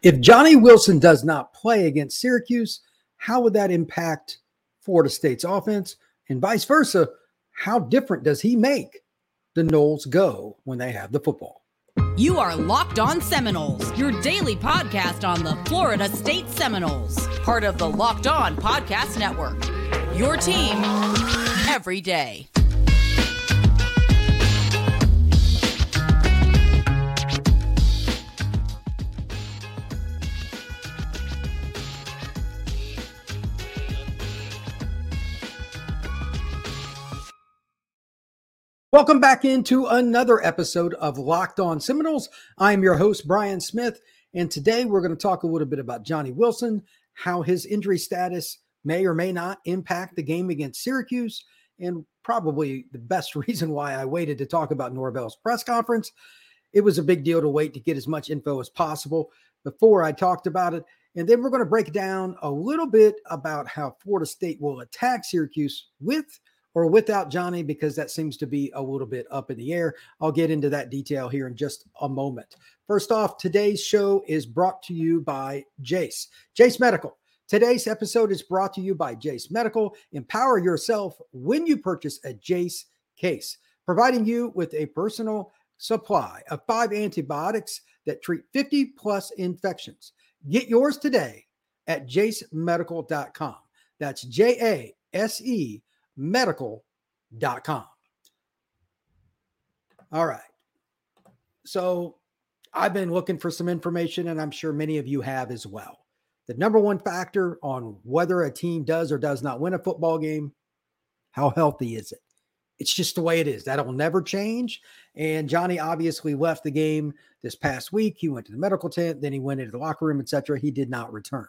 If Johnny Wilson does not play against Syracuse, how would that impact Florida State's offense? And vice versa, how different does he make the Noles go when they have the football? You are Locked On Seminoles, your daily podcast on the Florida State Seminoles, part of the Locked On Podcast Network, your team every day. Welcome back into another episode of Locked On Seminoles. I'm your host, Brian Smith, and today we're going to talk a little bit about Johnny Wilson, how his injury status may or may not impact the game against Syracuse, and probably the best reason why I waited to talk about Norvell's press conference. It was a big deal to wait to get as much info as possible before I talked about it, and then we're going to break down a little bit about how Florida State will attack Syracuse with or without Johnny, because that seems to be a little bit up in the air. I'll get into that detail here in just a moment. First off, today's show is brought to you by Jace Medical. Today's episode is brought to you by Jace Medical. Empower yourself when you purchase a Jace case, providing you with a personal supply of 5 antibiotics that treat 50-plus infections. Get yours today at jacemedical.com. That's Jase medical.com. All right. So I've been looking for some information, and I'm sure many of you have as well. The number one factor on whether a team does or does not win a football game, how healthy is it? It's just the way it is. That'll never change. And Johnny obviously left the game this past week. He went to the medical tent, then he went into the locker room, etc. He did not return.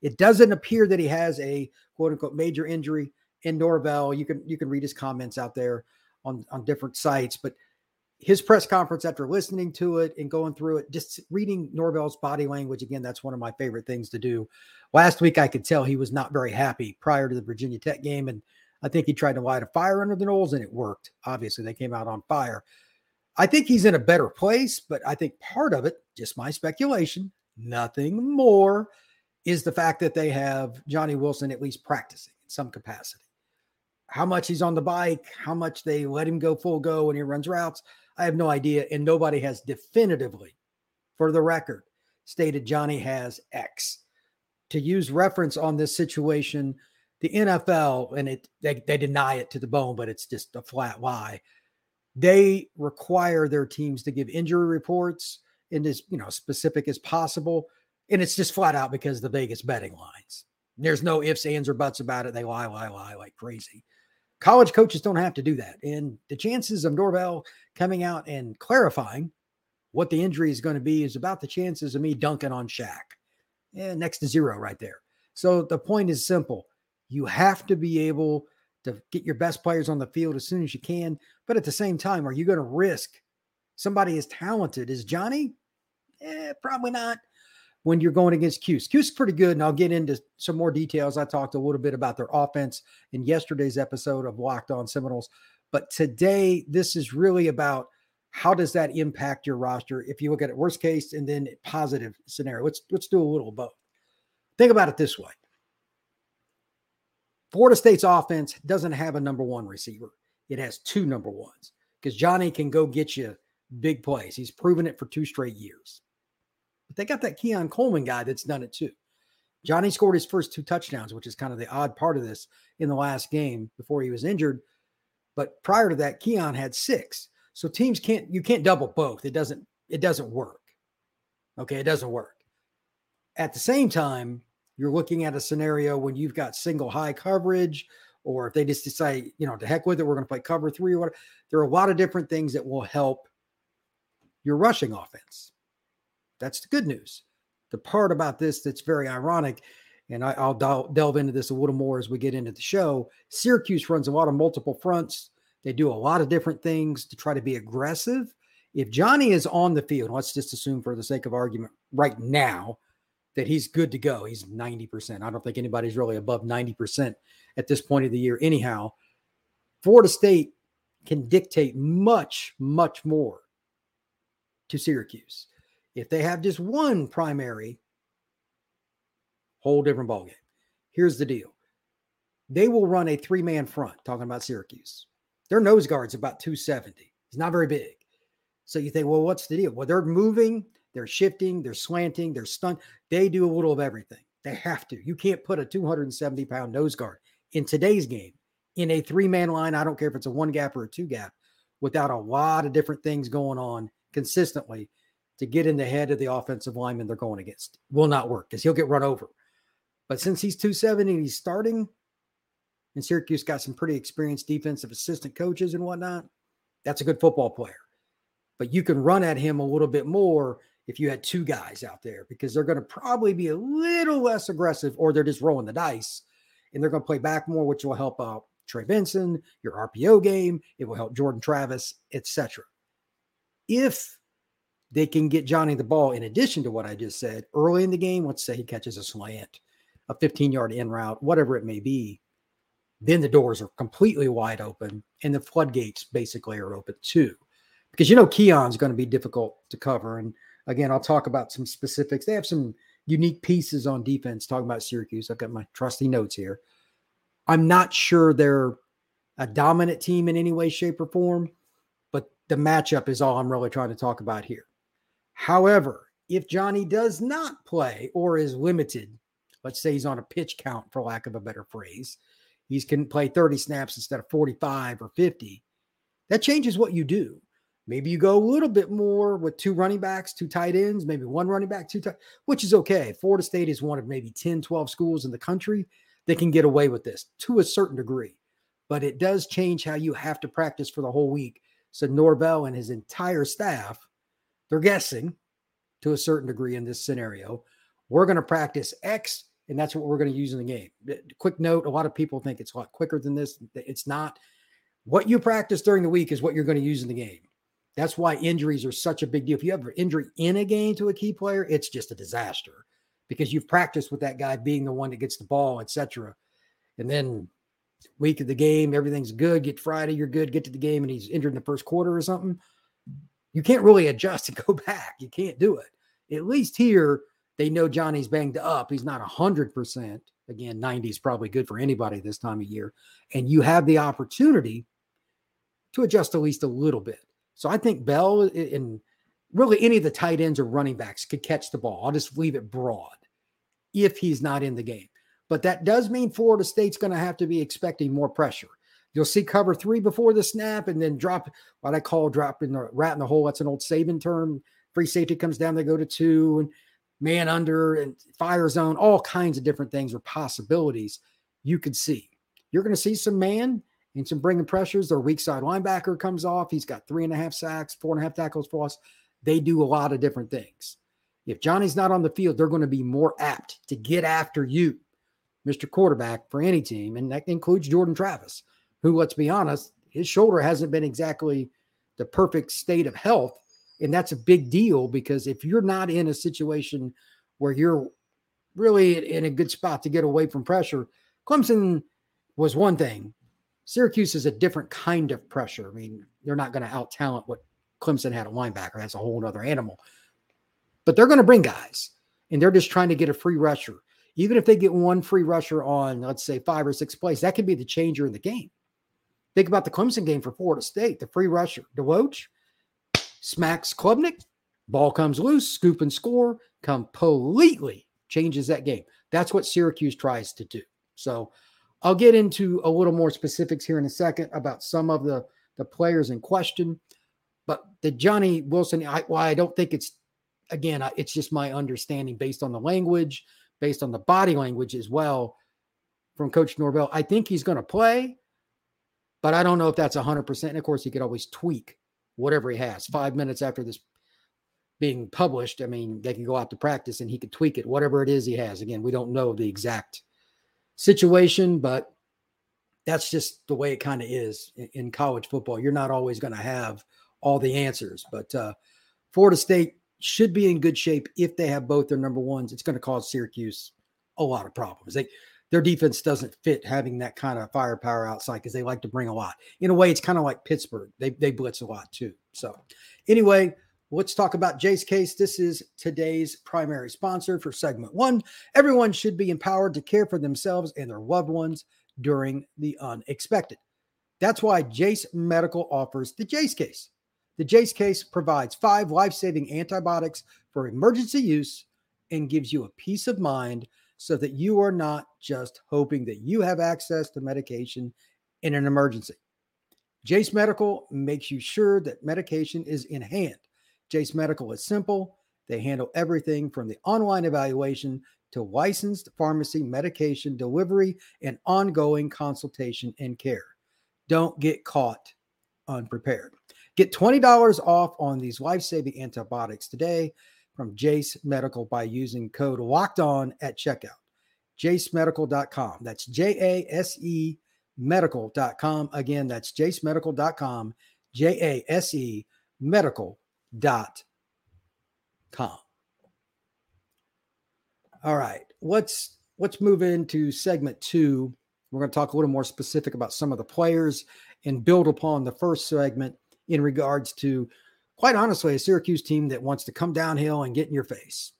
It doesn't appear that he has a quote unquote major injury. And Norvell, you can read his comments out there on different sites, but his press conference after listening to it and going through it, just reading Norvell's body language. Again, that's one of my favorite things to do. Last week, I could tell he was not very happy prior to the Virginia Tech game. And I think he tried to light a fire under the Noles, and it worked. Obviously they came out on fire. I think he's in a better place, but I think part of it, just my speculation, nothing more, is the fact that they have Johnny Wilson at least practicing in some capacity. How much he's on the bike, how much they let him go full go when he runs routes, I have no idea. And nobody has definitively, for the record, stated Johnny has X. To use reference on this situation, the NFL, and they deny it to the bone, but it's just a flat lie. They require their teams to give injury reports and as specific as possible. And it's just flat out because of the Vegas betting lines. There's no ifs, ands, or buts about it. They lie like crazy. College coaches don't have to do that. And the chances of Norvell coming out and clarifying what the injury is going to be is about the chances of me dunking on Shaq. Yeah, next to zero right there. So the point is simple. You have to be able to get your best players on the field as soon as you can. But at the same time, are you going to risk somebody as talented as Johnny? Probably not. When you're going against Cuse. Cuse is pretty good, and I'll get into some more details. I talked a little bit about their offense in yesterday's episode of Locked On Seminoles. But today, this is really about how does that impact your roster if you look at it worst case and then positive scenario. Let's do a little both. Think about it this way. Florida State's offense doesn't have a number one receiver. It has 2 number ones because Johnny can go get you big plays. He's proven it for 2 straight years. But they got that Keon Coleman guy that's done it too. Johnny scored his first 2 touchdowns, which is kind of the odd part of this, in the last game before he was injured. But prior to that, Keon had 6. So teams you can't double both. It doesn't work. Okay, it doesn't work. At the same time, you're looking at a scenario when you've got single high coverage, or if they just decide, to heck with it, we're going to play cover 3 or whatever. There are a lot of different things that will help your rushing offense. That's the good news. The part about this that's very ironic, and I'll delve into this a little more as we get into the show, Syracuse runs a lot of multiple fronts. They do a lot of different things to try to be aggressive. If Johnny is on the field, let's just assume for the sake of argument right now that he's good to go. He's 90%. I don't think anybody's really above 90% at this point of the year anyhow. Florida State can dictate much, much more to Syracuse. If they have just one primary Whole different ballgame. Here's the deal. They will run a three-man front, talking about Syracuse. Their nose guard's about 270. It's not very big. So you think, well, what's the deal? Well, they're moving, they're shifting, they're slanting, they're stunned. They do a little of everything. They have to. You can't put a 270-pound nose guard in today's game in a three-man line. I don't care if it's a one-gap or a two-gap, without a lot of different things going on consistently to get in the head of the offensive lineman they're going against. Will not work because he'll get run over. But since he's 270 and he's starting, and Syracuse got some pretty experienced defensive assistant coaches and whatnot, that's a good football player. But you can run at him a little bit more if you had two guys out there, because they're going to probably be a little less aggressive, or they're just rolling the dice and they're going to play back more, which will help out Trey Benson, your RPO game. It will help Jordan Travis, etc. If they can get Johnny the ball, in addition to what I just said, early in the game, let's say he catches a slant, a 15-yard in route, whatever it may be, then the doors are completely wide open and the floodgates basically are open too. Because, you know, Keon's going to be difficult to cover. And again, I'll talk about some specifics. They have some unique pieces on defense, talking about Syracuse. I've got my trusty notes here. I'm not sure they're a dominant team in any way, shape, or form, but the matchup is all I'm really trying to talk about here. However, if Johnny does not play or is limited, let's say he's on a pitch count, for lack of a better phrase, he can play 30 snaps instead of 45 or 50. That changes what you do. Maybe you go a little bit more with two running backs, two tight ends, maybe one running back, two tight, which is okay. Florida State is one of maybe 10, 12 schools in the country that can get away with this to a certain degree. But it does change how you have to practice for the whole week. So Norvell and his entire staff, they're guessing to a certain degree in this scenario. We're going to practice X, and that's what we're going to use in the game. Quick note, a lot of people think it's a lot quicker than this. It's not. What you practice during the week is what you're going to use in the game. That's why injuries are such a big deal. If you have an injury in a game to a key player, it's just a disaster because you've practiced with that guy being the one that gets the ball, etc. And then week of the game, everything's good. Get Friday, you're good. Get to the game, and he's injured in the first quarter or something. You can't really adjust and go back. You can't do it. At least here, they know Johnny's banged up. He's not 100%. Again, 90 is probably good for anybody this time of year. And you have the opportunity to adjust at least a little bit. So I think Bell and really any of the tight ends or running backs could catch the ball. I'll just leave it broad if he's not in the game. But that does mean Florida State's going to have to be expecting more pressure. You'll see cover three before the snap and then drop what I call drop in the rat in the hole. That's an old Saban term. Free safety comes down, they go to two, and man under and fire zone, all kinds of different things or possibilities you could see. You're going to see some man and some bringing pressures. Their weak side linebacker comes off. He's got 3.5 sacks, 4.5 tackles for loss. They do a lot of different things. If Johnny's not on the field, they're going to be more apt to get after you, Mr. Quarterback, for any team. And that includes Jordan Travis, who, let's be honest, his shoulder hasn't been exactly the perfect state of health. And that's a big deal because if you're not in a situation where you're really in a good spot to get away from pressure, Clemson was one thing. Syracuse is a different kind of pressure. I mean, they're not going to out-talent what Clemson had a linebacker. That's a whole other animal. But they're going to bring guys, and they're just trying to get a free rusher. Even if they get one free rusher on, let's say, 5 or 6 plays, that could be the changer in the game. Think about the Clemson game for Florida State, the free rusher. Deloach smacks Klubnik, ball comes loose, scoop and score, completely changes that game. That's what Syracuse tries to do. So I'll get into a little more specifics here in a second about some of the players in question. But the Johnny Wilson, I don't think it's, again, it's just my understanding based on the language, based on the body language as well from Coach Norvell. I think he's going to play, but I don't know if that's 100%. And, of course, he could always tweak whatever he has. 5 minutes after this being published, I mean, they can go out to practice and he could tweak it, whatever it is he has. Again, we don't know the exact situation, but that's just the way it kind of is in college football. You're not always going to have all the answers, but Florida State should be in good shape if they have both their number ones. It's going to cause Syracuse a lot of problems. Their defense doesn't fit having that kind of firepower outside because they like to bring a lot. In a way, it's kind of like Pittsburgh. They blitz a lot too. So anyway, Let's talk about Jace Case. This is today's primary sponsor for segment one. Everyone should be empowered to care for themselves and their loved ones during the unexpected. That's why Jace Medical offers the Jace Case. The Jace Case provides 5 life-saving antibiotics for emergency use and gives you a peace of mind so that you are not just hoping that you have access to medication in an emergency. Jace Medical makes you sure that medication is in hand. Jace Medical is simple. They handle everything from the online evaluation to licensed pharmacy medication delivery and ongoing consultation and care. Don't get caught unprepared. Get $20 off on these life-saving antibiotics today from Jace Medical by using code LOCKEDON at checkout. JaceMedical.com. That's Jase Medical.com. Again, that's JaceMedical.com. Jase Medical.com. All right, let's move into segment two. We're going to talk a little more specific about some of the players and build upon the first segment in regards to, quite honestly, a Syracuse team that wants to come downhill and get in your face.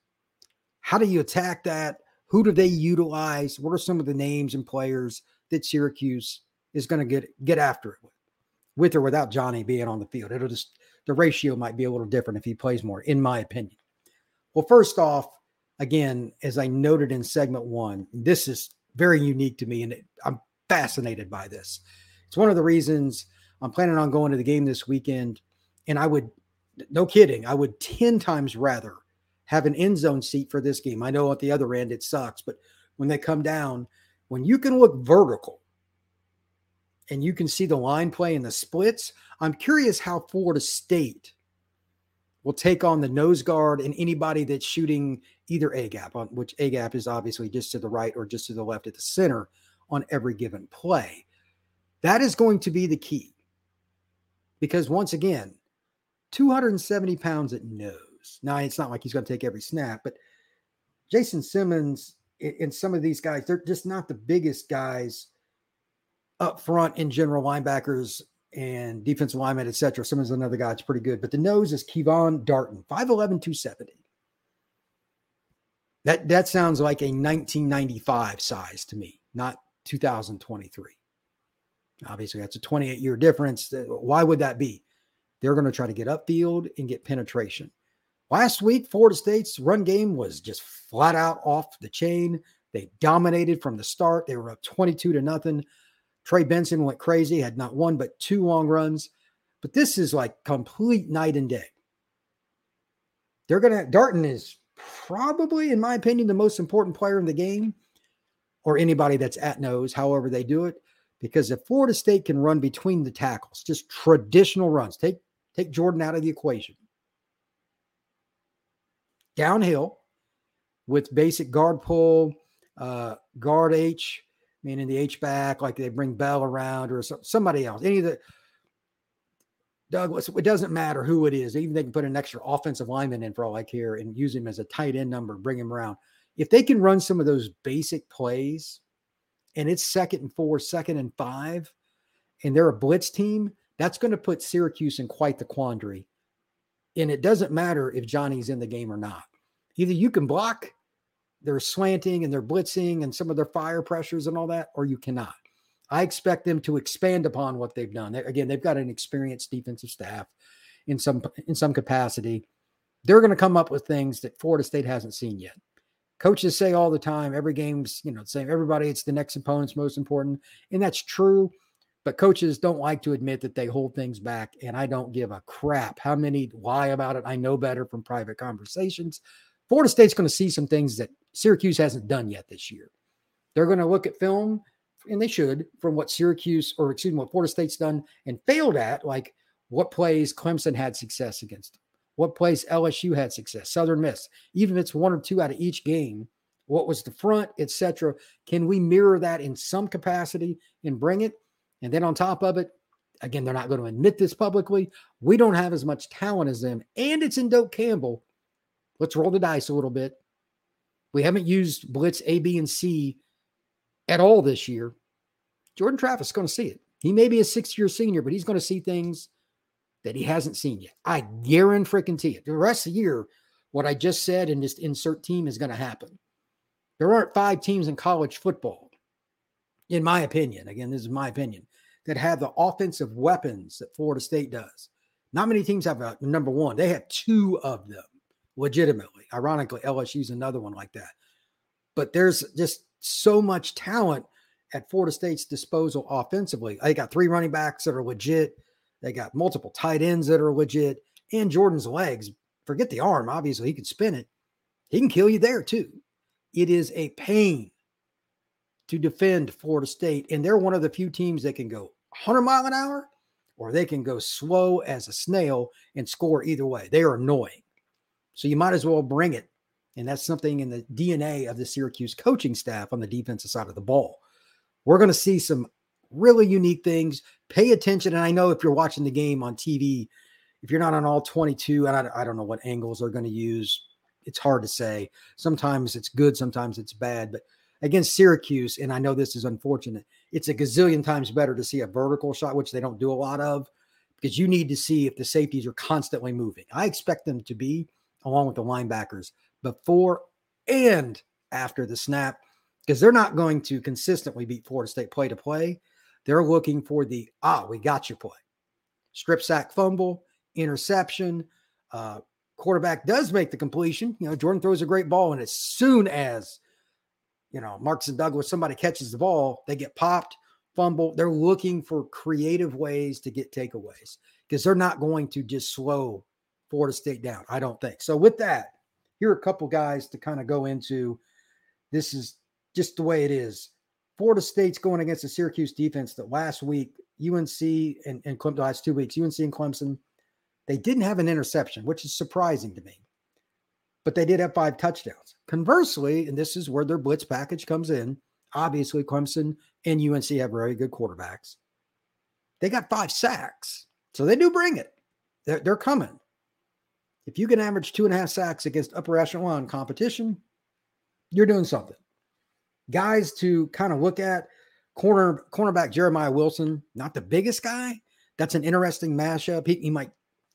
How do you attack that? Who do they utilize? What are some of the names and players that Syracuse is going to get after it with or without Johnny being on the field? It'll just, the ratio might be a little different if he plays more, in my opinion. Well, first off, again, as I noted in segment one, this is very unique to me, and I'm fascinated by this. It's one of the reasons I'm planning on going to the game this weekend, and I would, no kidding, I would 10 times rather have an end zone seat for this game. I know at the other end it sucks, but when they come down, when you can look vertical, and you can see the line play in the splits, I'm curious how Florida State will take on the nose guard and anybody that's shooting either A-gap, which A-gap is obviously just to the right or just to the left at the center on every given play. That is going to be the key. Because once again, 270 pounds at nose. Now, it's not like he's going to take every snap, but Jason Simmons and some of these guys, they're just not the biggest guys up front in general, linebackers and defensive linemen, et cetera. Someone's another guy that's pretty good. But the nose is Kevon Darton, 5'11", 270. That sounds like a 1995 size to me, not 2023. Obviously, that's a 28-year difference. Why would that be? They're going to try to get upfield and get penetration. Last week, Florida State's run game was just flat out off the chain. They dominated from the start. They were up 22-0. Trey Benson went crazy, had not one but 2 long runs. But this is like complete night and day. Darton is probably, in my opinion, the most important player in the game, or anybody that's at nose, however they do it. Because if Florida State can run between the tackles, just traditional runs, take Jordan out of the equation. Downhill with basic guard pull, guard H, and in the H-back, like they bring Bell around or somebody else, any of the Douglas, it doesn't matter who it is. Even they can put an extra offensive lineman in for all I care and use him as a tight end number, bring him around. If they can run some of those basic plays and it's 2nd and 4, 2nd and 5, and they're a blitz team, that's going to put Syracuse in quite the quandary. And it doesn't matter if Johnny's in the game or not. Either you can block, they're slanting and they're blitzing and some of their fire pressures and all that, or you cannot. I expect them to expand upon what they've done. Again, they've got an experienced defensive staff in some capacity. They're going to come up with things that Florida State hasn't seen yet. Coaches say all the time, every game's, the same. Everybody, it's the next opponent's most important. And that's true, but coaches don't like to admit that they hold things back, and I don't give a crap how many lie about it. I know better from private conversations. Florida State's going to see some things that Syracuse hasn't done yet this year. They're going to look at film, and they should, from what what Florida State's done and failed at, like what plays Clemson had success against them, what plays LSU had success, Southern Miss, even if it's 1 or 2 out of each game, what was the front, etc. Can we mirror that in some capacity and bring it? And then on top of it, again, they're not going to admit this publicly, we don't have as much talent as them, and it's in Doak Campbell. Let's roll the dice a little bit. We haven't used blitz A, B, and C at all this year. Jordan Travis is going to see it. He may be a 6-year senior, but he's going to see things that he hasn't seen yet. I guarantee it. The rest of the year, what I just said in this insert team is going to happen. There aren't 5 teams in college football, in my opinion. Again, this is my opinion, that have the offensive weapons that Florida State does. Not many teams have a number one. They have 2 of them, legitimately. Ironically, LSU is another one like that. But there's just so much talent at Florida State's disposal offensively. They got 3 running backs that are legit. They got multiple tight ends that are legit. And Jordan's legs, forget the arm, obviously. He can spin it. He can kill you there, too. It is a pain to defend Florida State, and they're one of the few teams that can go 100 mile an hour or they can go slow as a snail and score either way. They are annoying. So you might as well bring it, and that's something in the DNA of the Syracuse coaching staff on the defensive side of the ball. We're going to see some really unique things. Pay attention, and I know if you're watching the game on TV, if you're not on all 22, and I don't know what angles they're going to use, it's hard to say. Sometimes it's good, sometimes it's bad, but against Syracuse, and I know this is unfortunate, it's a gazillion times better to see a vertical shot, which they don't do a lot of, because you need to see if the safeties are constantly moving. I expect them to be, along with the linebackers, before and after the snap, because they're not going to consistently beat Florida State play to play. They're looking for the, we got you play. Strip sack fumble, interception, quarterback does make the completion. You know, Jordan throws a great ball, and as soon as, you know, Marks and Douglas, somebody catches the ball, they get popped, fumble. They're looking for creative ways to get takeaways because they're not going to just slow Florida State down, I don't think. So with that, here are a couple guys to kind of go into. This is just the way it is. Florida State's going against the Syracuse defense that last week, UNC and Clemson, the last 2 weeks, UNC and Clemson, they didn't have an interception, which is surprising to me, but they did have 5 touchdowns. Conversely, and this is where their blitz package comes in, obviously Clemson and UNC have very good quarterbacks. They got 5 sacks, so they do bring it. They're coming. If you can average 2.5 sacks against upper echelon competition, you're doing something. Guys to kind of look at, cornerback Jeremiah Wilson, not the biggest guy. That's an interesting mashup. He might,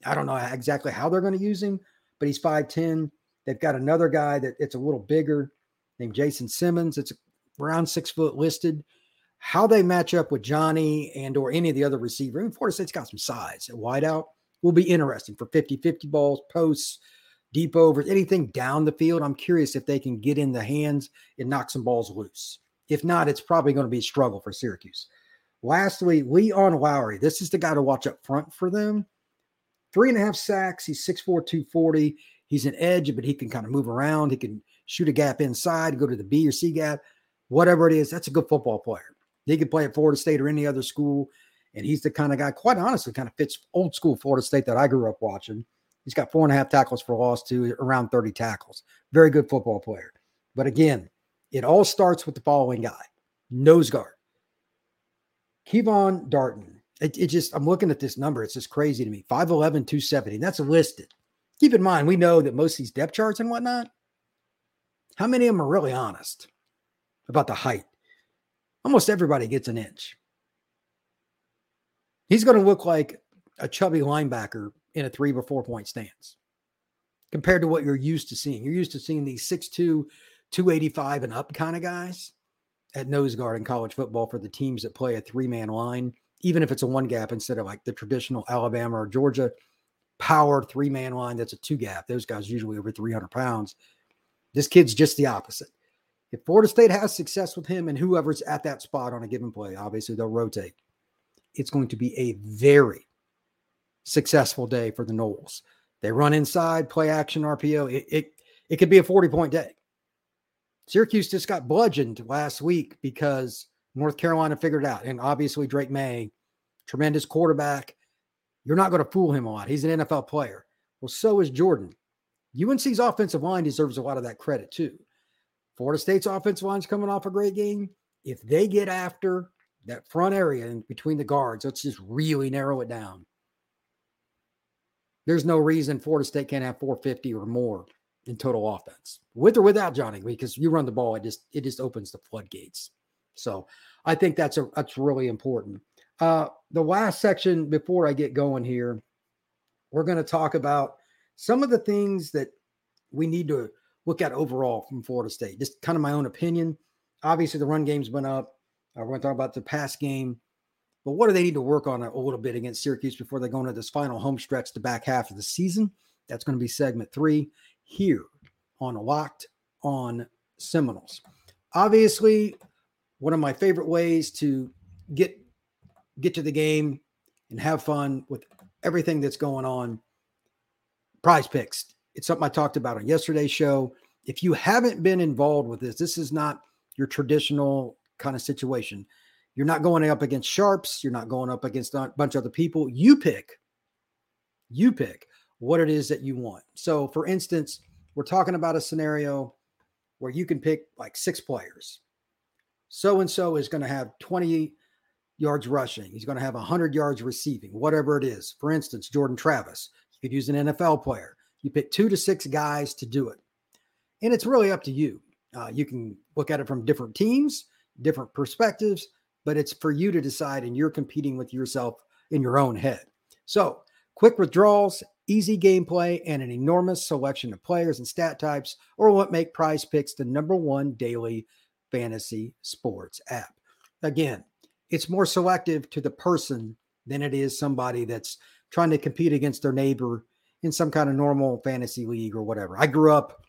I don't know exactly how they're going to use him, but he's 5'10". They've got another guy that it's a little bigger named Jason Simmons. It's around 6 foot listed. How they match up with Johnny and or any of the other receiver. I mean, Florida State's got some size. A wideout will be interesting for 50-50 balls, posts, deep overs, anything down the field. I'm curious if they can get in the hands and knock some balls loose. If not, it's probably going to be a struggle for Syracuse. Lastly, Leon Lowry. This is the guy to watch up front for them. 3.5 sacks. He's 6'4", 240. He's an edge, but he can kind of move around. He can shoot a gap inside, go to the B or C gap, whatever it is. That's a good football player. He could play at Florida State or any other school, and he's the kind of guy, quite honestly, kind of fits old school Florida State that I grew up watching. He's got 4.5 tackles for loss to around 30 tackles. Very good football player. But again, it all starts with the following guy, nose guard. Kevon Darton. I'm looking at this number. It's just crazy to me. 5'11", 270. That's listed. Keep in mind, we know that most of these depth charts and whatnot, how many of them are really honest about the height? Almost everybody gets an inch. He's going to look like a chubby linebacker in a 3 or 4 point stance compared to what you're used to seeing. You're used to seeing these 6'2", 285 and up kind of guys at nose guard in college football for the teams that play a 3-man line. Even if it's a 1 gap instead of like the traditional Alabama or Georgia power 3-man line, that's a 2 gap. Those guys are usually over 300 pounds. This kid's just the opposite. If Florida State has success with him and whoever's at that spot on a given play, obviously they'll rotate. It's going to be a very successful day for the Noles. They run inside, play action, RPO. It could be a 40-point day. Syracuse just got bludgeoned last week because North Carolina figured it out. And obviously Drake May, tremendous quarterback. You're not going to fool him a lot. He's an NFL player. Well, so is Jordan. UNC's offensive line deserves a lot of that credit too. Florida State's offensive line's coming off a great game. If they get after that front area and between the guards, let's just really narrow it down. There's no reason Florida State can't have 450 or more in total offense, with or without Johnny, because you run the ball, it just opens the floodgates. So I think that's really important. The last section before I get going here We're going to talk about some of the things that we need to look at overall from Florida State. Just kind of my own opinion. Obviously, the run game's been up. We're going to talk about the pass game. But what do they need to work on a little bit against Syracuse before they go into this final home stretch, the back half of the season? That's going to be segment 3 here on Locked on Seminoles. Obviously, one of my favorite ways to get to the game and have fun with everything that's going on, PrizePicks. It's something I talked about on yesterday's show. If you haven't been involved with this is not your traditional kind of situation. You're not going up against sharps. You're not going up against a bunch of other people. You pick what it is that you want. So, for instance, we're talking about a scenario where you can pick like 6 players. So-and-so is going to have 20 yards rushing. He's going to have 100 yards receiving, whatever it is. For instance, Jordan Travis. You could use an NFL player. You pick 2 to 6 guys to do it. And it's really up to you. You can look at it from different teams, different perspectives, but it's for you to decide, and you're competing with yourself in your own head. So, quick withdrawals, easy gameplay, and an enormous selection of players and stat types are what make PrizePicks the #1 daily fantasy sports app. Again, it's more selective to the person than it is somebody that's trying to compete against their neighbor in some kind of normal fantasy league or whatever. I grew up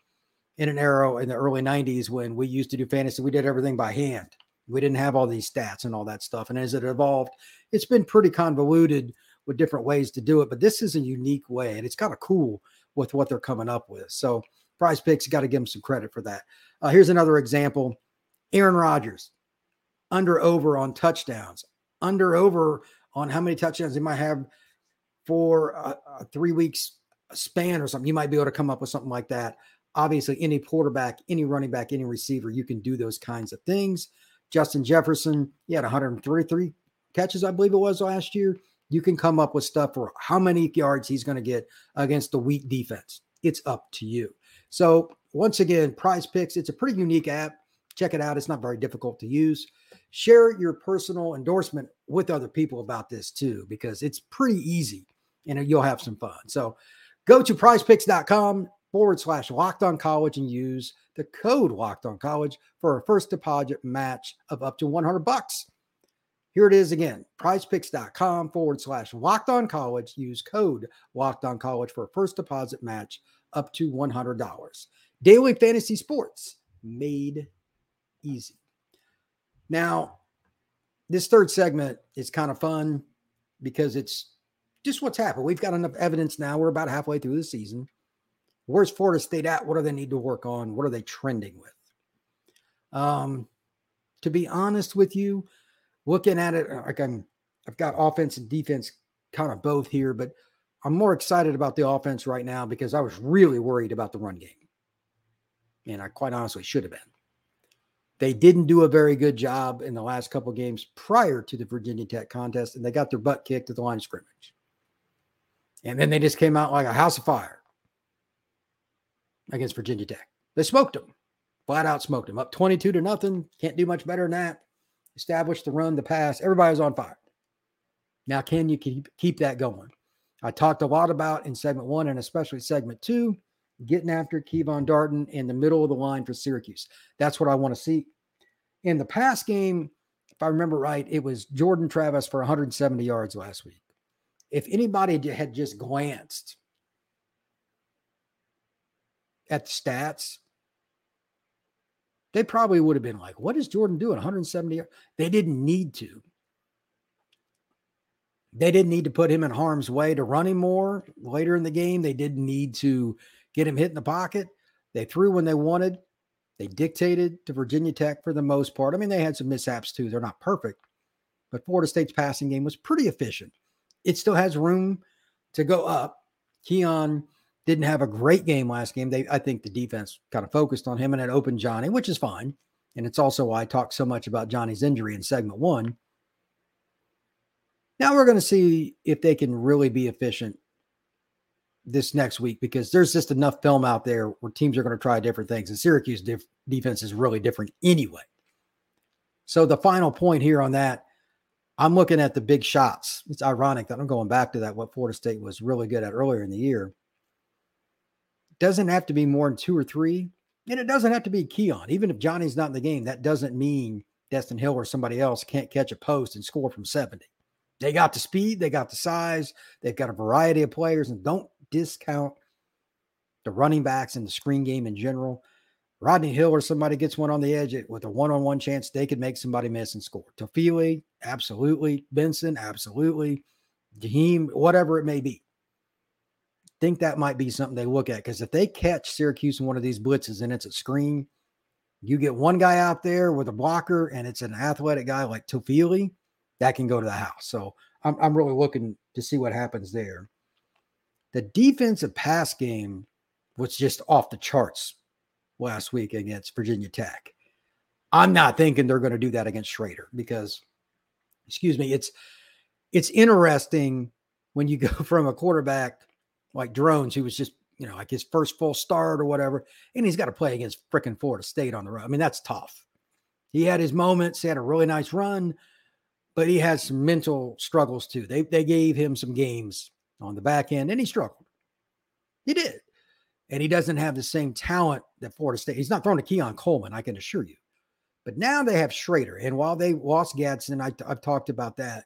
in an era in the early 90s when we used to do fantasy. We did everything by hand. We didn't have all these stats and all that stuff. And as it evolved, it's been pretty convoluted with different ways to do it. But this is a unique way, and it's kind of cool with what they're coming up with. So PrizePicks, you got to give them some credit for that. Here's another example. Aaron Rodgers, under-over on touchdowns, under-over on how many touchdowns he might have for a 3 weeks span or something. You might be able to come up with something like that. Obviously, any quarterback, any running back, any receiver, you can do those kinds of things. Justin Jefferson, he had 133 catches, I believe it was, last year. You can come up with stuff for how many yards he's going to get against the weak defense. It's up to you. So, once again, PrizePicks, it's a pretty unique app. Check it out. It's not very difficult to use. Share your personal endorsement with other people about this too, because it's pretty easy and you'll have some fun. So go to prizepicks.com /LockedOnCollege and use the code LockedOnCollege for a first deposit match of up to $100. Here it is again, prizepicks.com /LockedOnCollege. Use code LockedOnCollege for a first deposit match up to $100. Daily fantasy sports made easy. Now, this third segment is kind of fun because it's just what's happened. We've got enough evidence now. We're about halfway through the season. Where's Florida State at? What do they need to work on? What are they trending with? To be honest with you, looking at it, like I've got offense and defense kind of both here, but I'm more excited about the offense right now because I was really worried about the run game. And I quite honestly should have been. They didn't do a very good job in the last couple of games prior to the Virginia Tech contest, and they got their butt kicked at the line of scrimmage. And then they just came out like a house of fire against Virginia Tech. They smoked them, flat out smoked them, up 22-0. Can't do much better than that. Established the run, the pass. Everybody was on fire. Now, can you keep that going? I talked a lot about in segment 1 and especially segment 2, getting after Kevon Darton in the middle of the line for Syracuse. That's what I want to see. In the pass game, if I remember right, it was Jordan Travis for 170 yards last week. If anybody had just glanced at the stats, they probably would have been like, what is Jordan doing? 170 yards? They didn't need to. They didn't need to put him in harm's way to run him more later in the game. They didn't need to get him hit in the pocket. They threw when they wanted. They dictated to Virginia Tech for the most part. I mean, they had some mishaps too. They're not perfect. But Florida State's passing game was pretty efficient. It still has room to go up. Keon didn't have a great game last game. I think the defense kind of focused on him and it opened Johnny, which is fine. And it's also why I talked so much about Johnny's injury in segment 1. Now we're going to see if they can really be efficient this next week, because there's just enough film out there where teams are going to try different things. And Syracuse defense is really different anyway. So the final point here on that, I'm looking at the big shots. It's ironic that I'm going back to that, what Florida State was really good at earlier in the year. Doesn't have to be more than two or three, and it doesn't have to be Keon. Even if Johnny's not in the game, that doesn't mean Destin Hill or somebody else can't catch a post and score from 70. They got the speed. They got the size. They've got a variety of players, and don't discount the running backs and the screen game in general. Rodney Hill or somebody gets one on the edge with a one-on-one chance, they could make somebody miss and score. Toffoli, absolutely. Benson, absolutely. Jaheim, whatever it may be. Think that might be something they look at, because if they catch Syracuse in one of these blitzes and it's a screen, you get one guy out there with a blocker and it's an athletic guy like Toffoli, that can go to the house. So I'm really looking to see what happens there. The defensive pass game was just off the charts last week against Virginia Tech. I'm not thinking they're going to do that against Schrader because, it's interesting when you go from a quarterback like Drones, who was just, like his first full start or whatever, and he's got to play against freaking Florida State on the road. I mean, that's tough. He had his moments. He had a really nice run, but he had some mental struggles too. They gave him some games on the back end, and he struggled. He did. And he doesn't have the same talent that Florida State. He's not throwing to Keon Coleman, I can assure you. But now they have Schrader. And while they lost Gadsden, I've talked about that,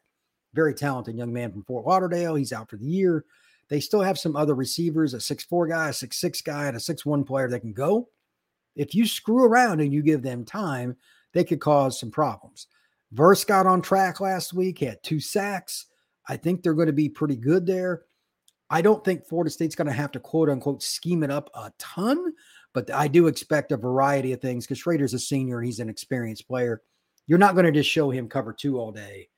very talented young man from Fort Lauderdale. He's out for the year. They still have some other receivers, a 6'4 guy, a 6'6 guy, and a 6'1 player that can go. If you screw around and you give them time, they could cause some problems. Verse got on track last week, had 2 sacks. I think they're going to be pretty good there. I don't think Florida State's going to have to, quote unquote, scheme it up a ton, but I do expect a variety of things because Schrader's a senior and he's an experienced player. You're not going to just show him cover 2 all day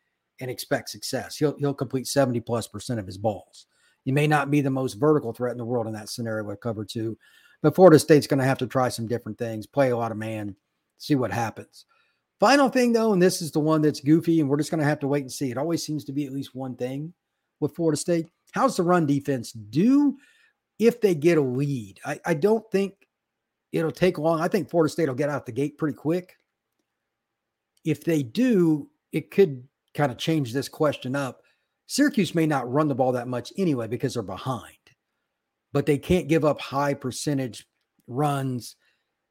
and expect success. He'll complete 70+% of his balls. He may not be the most vertical threat in the world in that scenario with cover 2, but Florida State's going to have to try some different things, play a lot of man, see what happens. Final thing though, and this is the one that's goofy and we're just going to have to wait and see. It always seems to be at least one thing with Florida State. How's the run defense do if they get a lead? I don't think it'll take long. I think Florida State will get out the gate pretty quick. If they do, it could kind of change this question up. Syracuse may not run the ball that much anyway because they're behind, but they can't give up high percentage runs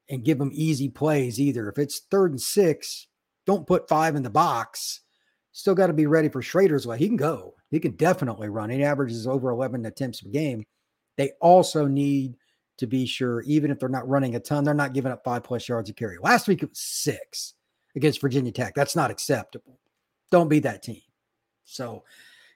and give them easy plays either. If it's 3rd and 6, don't put 5 in the box. Still got to be ready for Schrader's way. He can go. He can definitely run. He averages over 11 attempts per game. They also need to be sure, even if they're not running a ton, they're not giving up 5+ yards a carry. Last week, it was 6 against Virginia Tech. That's not acceptable. Don't be that team. So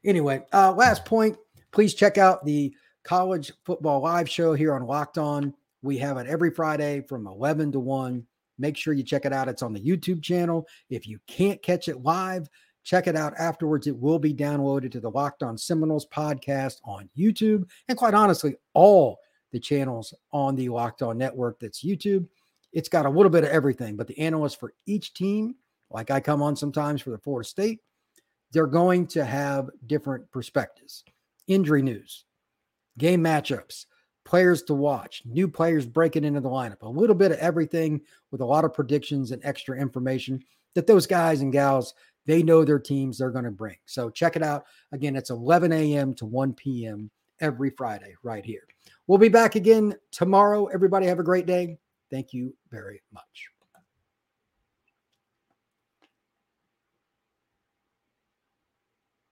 anyway, last point, please check out the College Football Live show here on Locked On. We have it every Friday from 11 to 1. Make sure you check it out. It's on the YouTube channel. If you can't catch it live, check it out afterwards. It will be downloaded to the Locked On Seminoles podcast on YouTube. And quite honestly, all the channels on the Locked On Network that's YouTube. It's got a little bit of everything, but the analysts for each team, like I come on sometimes for the Florida State, they're going to have different perspectives. Injury news, game matchups, players to watch, new players breaking into the lineup, a little bit of everything with a lot of predictions and extra information that those guys and gals, they know their teams they're going to bring. So check it out. Again, it's 11 a.m. to 1 p.m. every Friday right here. We'll be back again tomorrow. Everybody have a great day. Thank you very much.